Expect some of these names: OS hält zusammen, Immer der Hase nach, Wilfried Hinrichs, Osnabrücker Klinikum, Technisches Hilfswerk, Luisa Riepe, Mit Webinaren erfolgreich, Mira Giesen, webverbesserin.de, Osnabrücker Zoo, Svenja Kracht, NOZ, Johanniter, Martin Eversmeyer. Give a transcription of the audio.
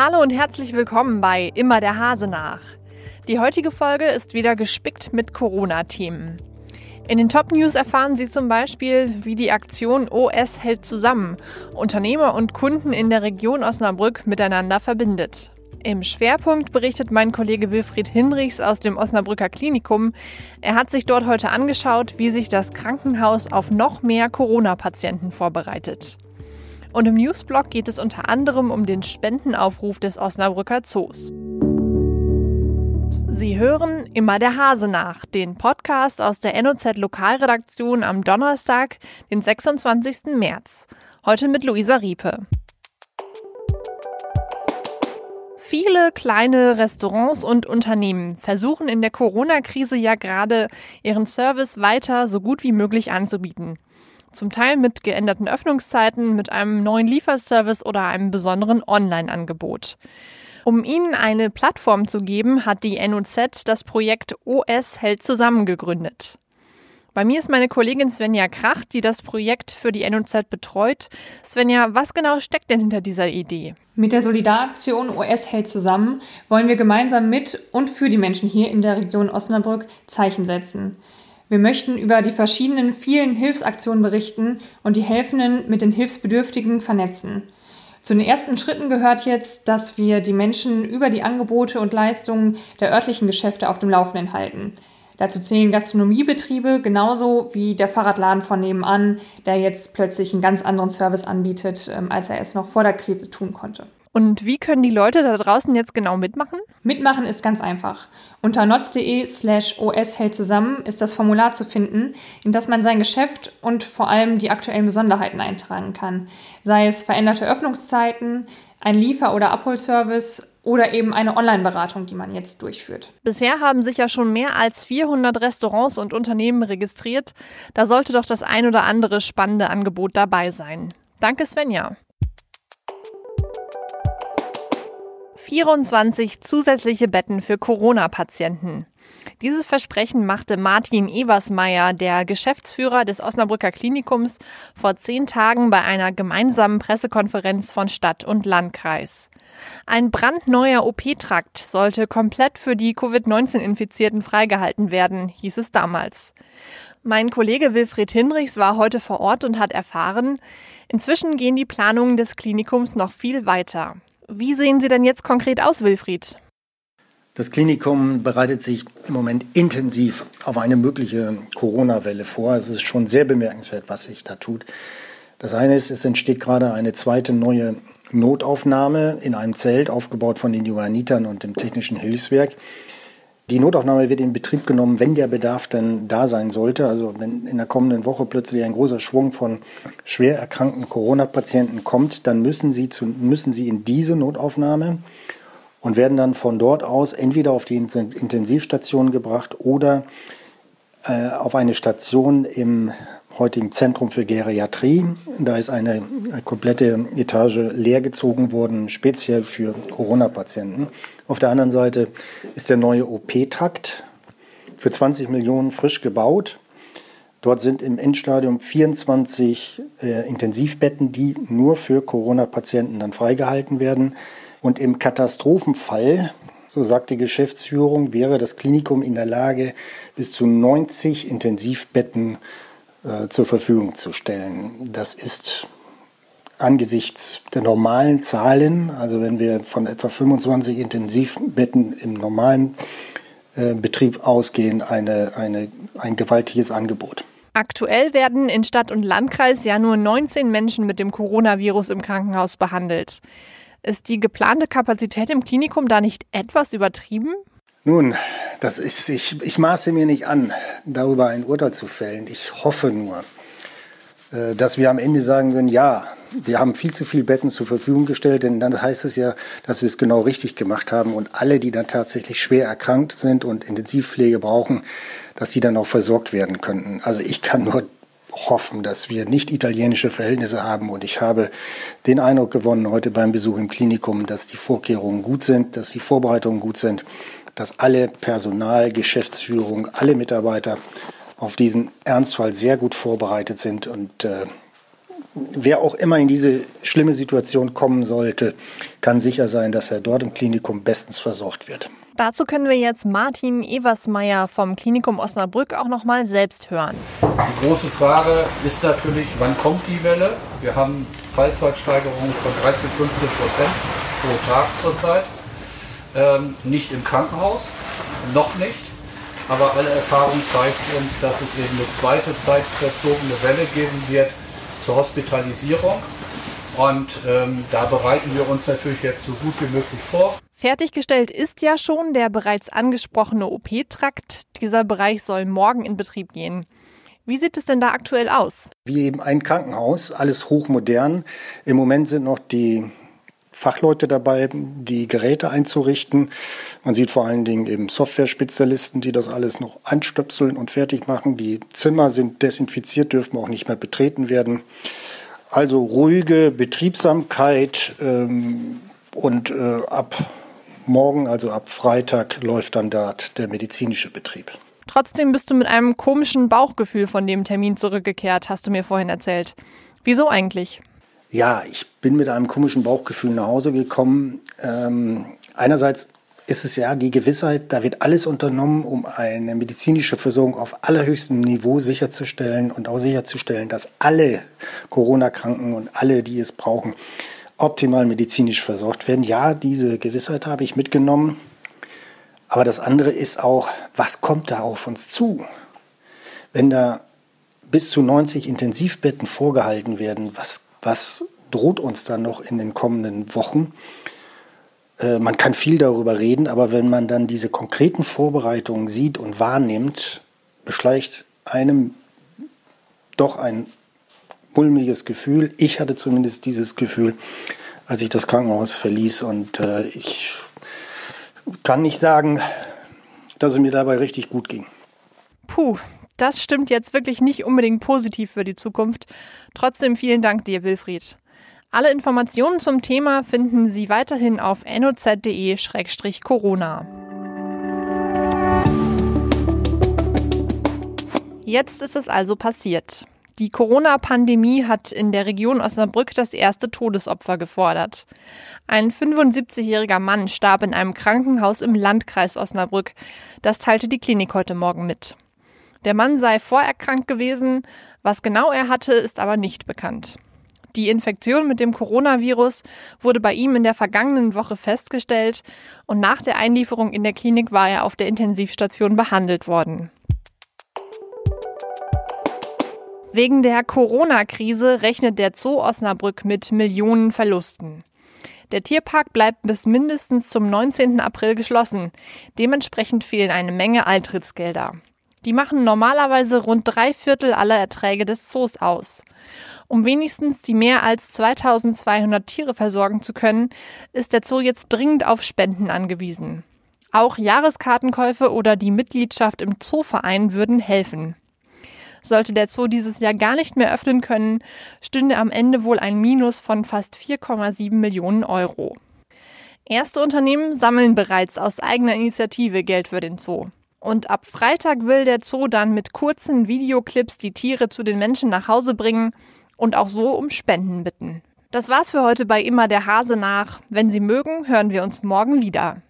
Hallo und herzlich willkommen bei Immer der Hase nach. Die heutige Folge ist wieder gespickt mit Corona-Themen. In den Top-News erfahren Sie zum Beispiel, wie die Aktion OS hält zusammen Unternehmer und Kunden in der Region Osnabrück miteinander verbindet. Im Schwerpunkt berichtet mein Kollege Wilfried Hinrichs aus dem Osnabrücker Klinikum. Er hat sich dort heute angeschaut, wie sich das Krankenhaus auf noch mehr Corona-Patienten vorbereitet. Und im Newsblog geht es unter anderem um den Spendenaufruf des Osnabrücker Zoos. Sie hören Immer der Hase nach, den Podcast aus der NOZ-Lokalredaktion am Donnerstag, den 26. März. Heute mit Luisa Riepe. Viele kleine Restaurants und Unternehmen versuchen in der Corona-Krise ja gerade, ihren Service weiter so gut wie möglich anzubieten. Zum Teil mit geänderten Öffnungszeiten, mit einem neuen Lieferservice oder einem besonderen Online-Angebot. Um ihnen eine Plattform zu geben, hat die NOZ das Projekt OS hält zusammen gegründet. Bei mir ist meine Kollegin Svenja Kracht, die das Projekt für die NOZ betreut. Svenja, was genau steckt denn hinter dieser Idee? Mit der Solidaraktion OS hält zusammen wollen wir gemeinsam mit und für die Menschen hier in der Region Osnabrück Zeichen setzen. Wir möchten über die verschiedenen vielen Hilfsaktionen berichten und die Helfenden mit den Hilfsbedürftigen vernetzen. Zu den ersten Schritten gehört jetzt, dass wir die Menschen über die Angebote und Leistungen der örtlichen Geschäfte auf dem Laufenden halten. Dazu zählen Gastronomiebetriebe genauso wie der Fahrradladen von nebenan, der jetzt plötzlich einen ganz anderen Service anbietet, als er es noch vor der Krise tun konnte. Und wie können die Leute da draußen jetzt genau mitmachen? Mitmachen ist ganz einfach. Unter noz.de/os-hält-zusammen ist das Formular zu finden, in das man sein Geschäft und vor allem die aktuellen Besonderheiten eintragen kann. Sei es veränderte Öffnungszeiten, ein Liefer- oder Abholservice oder eben eine Online-Beratung, die man jetzt durchführt. Bisher haben sich ja schon mehr als 400 Restaurants und Unternehmen registriert. Da sollte doch das ein oder andere spannende Angebot dabei sein. Danke, Svenja. 24 zusätzliche Betten für Corona-Patienten. Dieses Versprechen machte Martin Eversmeyer, der Geschäftsführer des Osnabrücker Klinikums, vor 10 Tagen bei einer gemeinsamen Pressekonferenz von Stadt und Landkreis. Ein brandneuer OP-Trakt sollte komplett für die Covid-19-Infizierten freigehalten werden, hieß es damals. Mein Kollege Wilfried Hinrichs war heute vor Ort und hat erfahren, inzwischen gehen die Planungen des Klinikums noch viel weiter. Wie sehen Sie denn jetzt konkret aus, Wilfried? Das Klinikum bereitet sich im Moment intensiv auf eine mögliche Corona-Welle vor. Es ist schon sehr bemerkenswert, was sich da tut. Das eine ist, es entsteht gerade eine zweite neue Notaufnahme in einem Zelt, aufgebaut von den Johannitern und dem Technischen Hilfswerk. Die Notaufnahme wird in Betrieb genommen, wenn der Bedarf denn da sein sollte. Also wenn in der kommenden Woche plötzlich ein großer Schwung von schwer erkrankten Corona-Patienten kommt, dann müssen sie in diese Notaufnahme und werden dann von dort aus entweder auf die Intensivstation gebracht oder auf eine Station im heutigen Zentrum für Geriatrie. Da ist eine komplette Etage leergezogen worden, speziell für Corona-Patienten. Auf der anderen Seite ist der neue OP-Trakt für 20 Millionen frisch gebaut. Dort sind im Endstadium 24 Intensivbetten, die nur für Corona-Patienten dann freigehalten werden. Und im Katastrophenfall, so sagt die Geschäftsführung, wäre das Klinikum in der Lage, bis zu 90 Intensivbetten zur Verfügung zu stellen. Das ist angesichts der normalen Zahlen, also wenn wir von etwa 25 Intensivbetten im normalen Betrieb ausgehen, ein gewaltiges Angebot. Aktuell werden in Stadt und Landkreis ja nur 19 Menschen mit dem Coronavirus im Krankenhaus behandelt. Ist die geplante Kapazität im Klinikum da nicht etwas übertrieben? Nun, das ist, ich maße mir nicht an, darüber ein Urteil zu fällen. Ich hoffe nur, dass wir am Ende sagen würden, ja, wir haben viel zu viele Betten zur Verfügung gestellt, denn dann heißt es ja, dass wir es genau richtig gemacht haben und alle, die dann tatsächlich schwer erkrankt sind und Intensivpflege brauchen, dass sie dann auch versorgt werden könnten. Also ich kann nur hoffen, dass wir nicht italienische Verhältnisse haben. Und ich habe den Eindruck gewonnen heute beim Besuch im Klinikum, dass die Vorkehrungen gut sind, dass die Vorbereitungen gut sind, dass alle Personal, Geschäftsführung, alle Mitarbeiter auf diesen Ernstfall sehr gut vorbereitet sind. Und wer auch immer in diese schlimme Situation kommen sollte, kann sicher sein, dass er dort im Klinikum bestens versorgt wird. Dazu können wir jetzt Martin Eversmeyer vom Klinikum Osnabrück auch noch mal selbst hören. Die große Frage ist natürlich, wann kommt die Welle? Wir haben Fallzahlsteigerungen von 13-15% pro Tag zurzeit. Nicht im Krankenhaus, noch nicht. Aber alle Erfahrung zeigt uns, dass es eben eine zweite zeitverzogene Welle geben wird zur Hospitalisierung. Und da bereiten wir uns natürlich jetzt so gut wie möglich vor. Fertiggestellt ist ja schon der bereits angesprochene OP-Trakt. Dieser Bereich soll morgen in Betrieb gehen. Wie sieht es denn da aktuell aus? Wie eben ein Krankenhaus, alles hochmodern. Im Moment sind noch die Fachleute dabei, die Geräte einzurichten. Man sieht vor allen Dingen eben Software-Spezialisten, die das alles noch anstöpseln und fertig machen. Die Zimmer sind desinfiziert, dürfen auch nicht mehr betreten werden. Also ruhige Betriebsamkeit und ab morgen, also ab Freitag, läuft dann dort der medizinische Betrieb. Trotzdem bist du mit einem komischen Bauchgefühl von dem Termin zurückgekehrt, hast du mir vorhin erzählt. Wieso eigentlich? Ja, ich bin mit einem komischen Bauchgefühl nach Hause gekommen. Einerseits ist es ja die Gewissheit, da wird alles unternommen, um eine medizinische Versorgung auf allerhöchstem Niveau sicherzustellen und auch sicherzustellen, dass alle Corona-Kranken und alle, die es brauchen, optimal medizinisch versorgt werden. Ja, diese Gewissheit habe ich mitgenommen. Aber das andere ist auch, was kommt da auf uns zu? Wenn da bis zu 90 Intensivbetten vorgehalten werden, was droht uns dann noch in den kommenden Wochen? Man kann viel darüber reden, aber wenn man dann diese konkreten Vorbereitungen sieht und wahrnimmt, beschleicht einem doch ein mulmiges Gefühl. Ich hatte zumindest dieses Gefühl, als ich das Krankenhaus verließ. Und ich kann nicht sagen, dass es mir dabei richtig gut ging. Puh. Das stimmt jetzt wirklich nicht unbedingt positiv für die Zukunft. Trotzdem vielen Dank dir, Wilfried. Alle Informationen zum Thema finden Sie weiterhin auf noz.de/corona. Jetzt ist es also passiert. Die Corona-Pandemie hat in der Region Osnabrück das erste Todesopfer gefordert. Ein 75-jähriger Mann starb in einem Krankenhaus im Landkreis Osnabrück. Das teilte die Klinik heute Morgen mit. Der Mann sei vorerkrankt gewesen, was genau er hatte, ist aber nicht bekannt. Die Infektion mit dem Coronavirus wurde bei ihm in der vergangenen Woche festgestellt und nach der Einlieferung in der Klinik war er auf der Intensivstation behandelt worden. Wegen der Corona-Krise rechnet der Zoo Osnabrück mit Millionen Verlusten. Der Tierpark bleibt bis mindestens zum 19. April geschlossen. Dementsprechend fehlen eine Menge Eintrittsgelder. Die machen normalerweise rund 3/4 aller Erträge des Zoos aus. Um wenigstens die mehr als 2200 Tiere versorgen zu können, ist der Zoo jetzt dringend auf Spenden angewiesen. Auch Jahreskartenkäufe oder die Mitgliedschaft im Zooverein würden helfen. Sollte der Zoo dieses Jahr gar nicht mehr öffnen können, stünde am Ende wohl ein Minus von fast 4,7 Millionen Euro. Erste Unternehmen sammeln bereits aus eigener Initiative Geld für den Zoo. Und ab Freitag will der Zoo dann mit kurzen Videoclips die Tiere zu den Menschen nach Hause bringen und auch so um Spenden bitten. Das war's für heute bei Immer der Hase nach. Wenn Sie mögen, hören wir uns morgen wieder.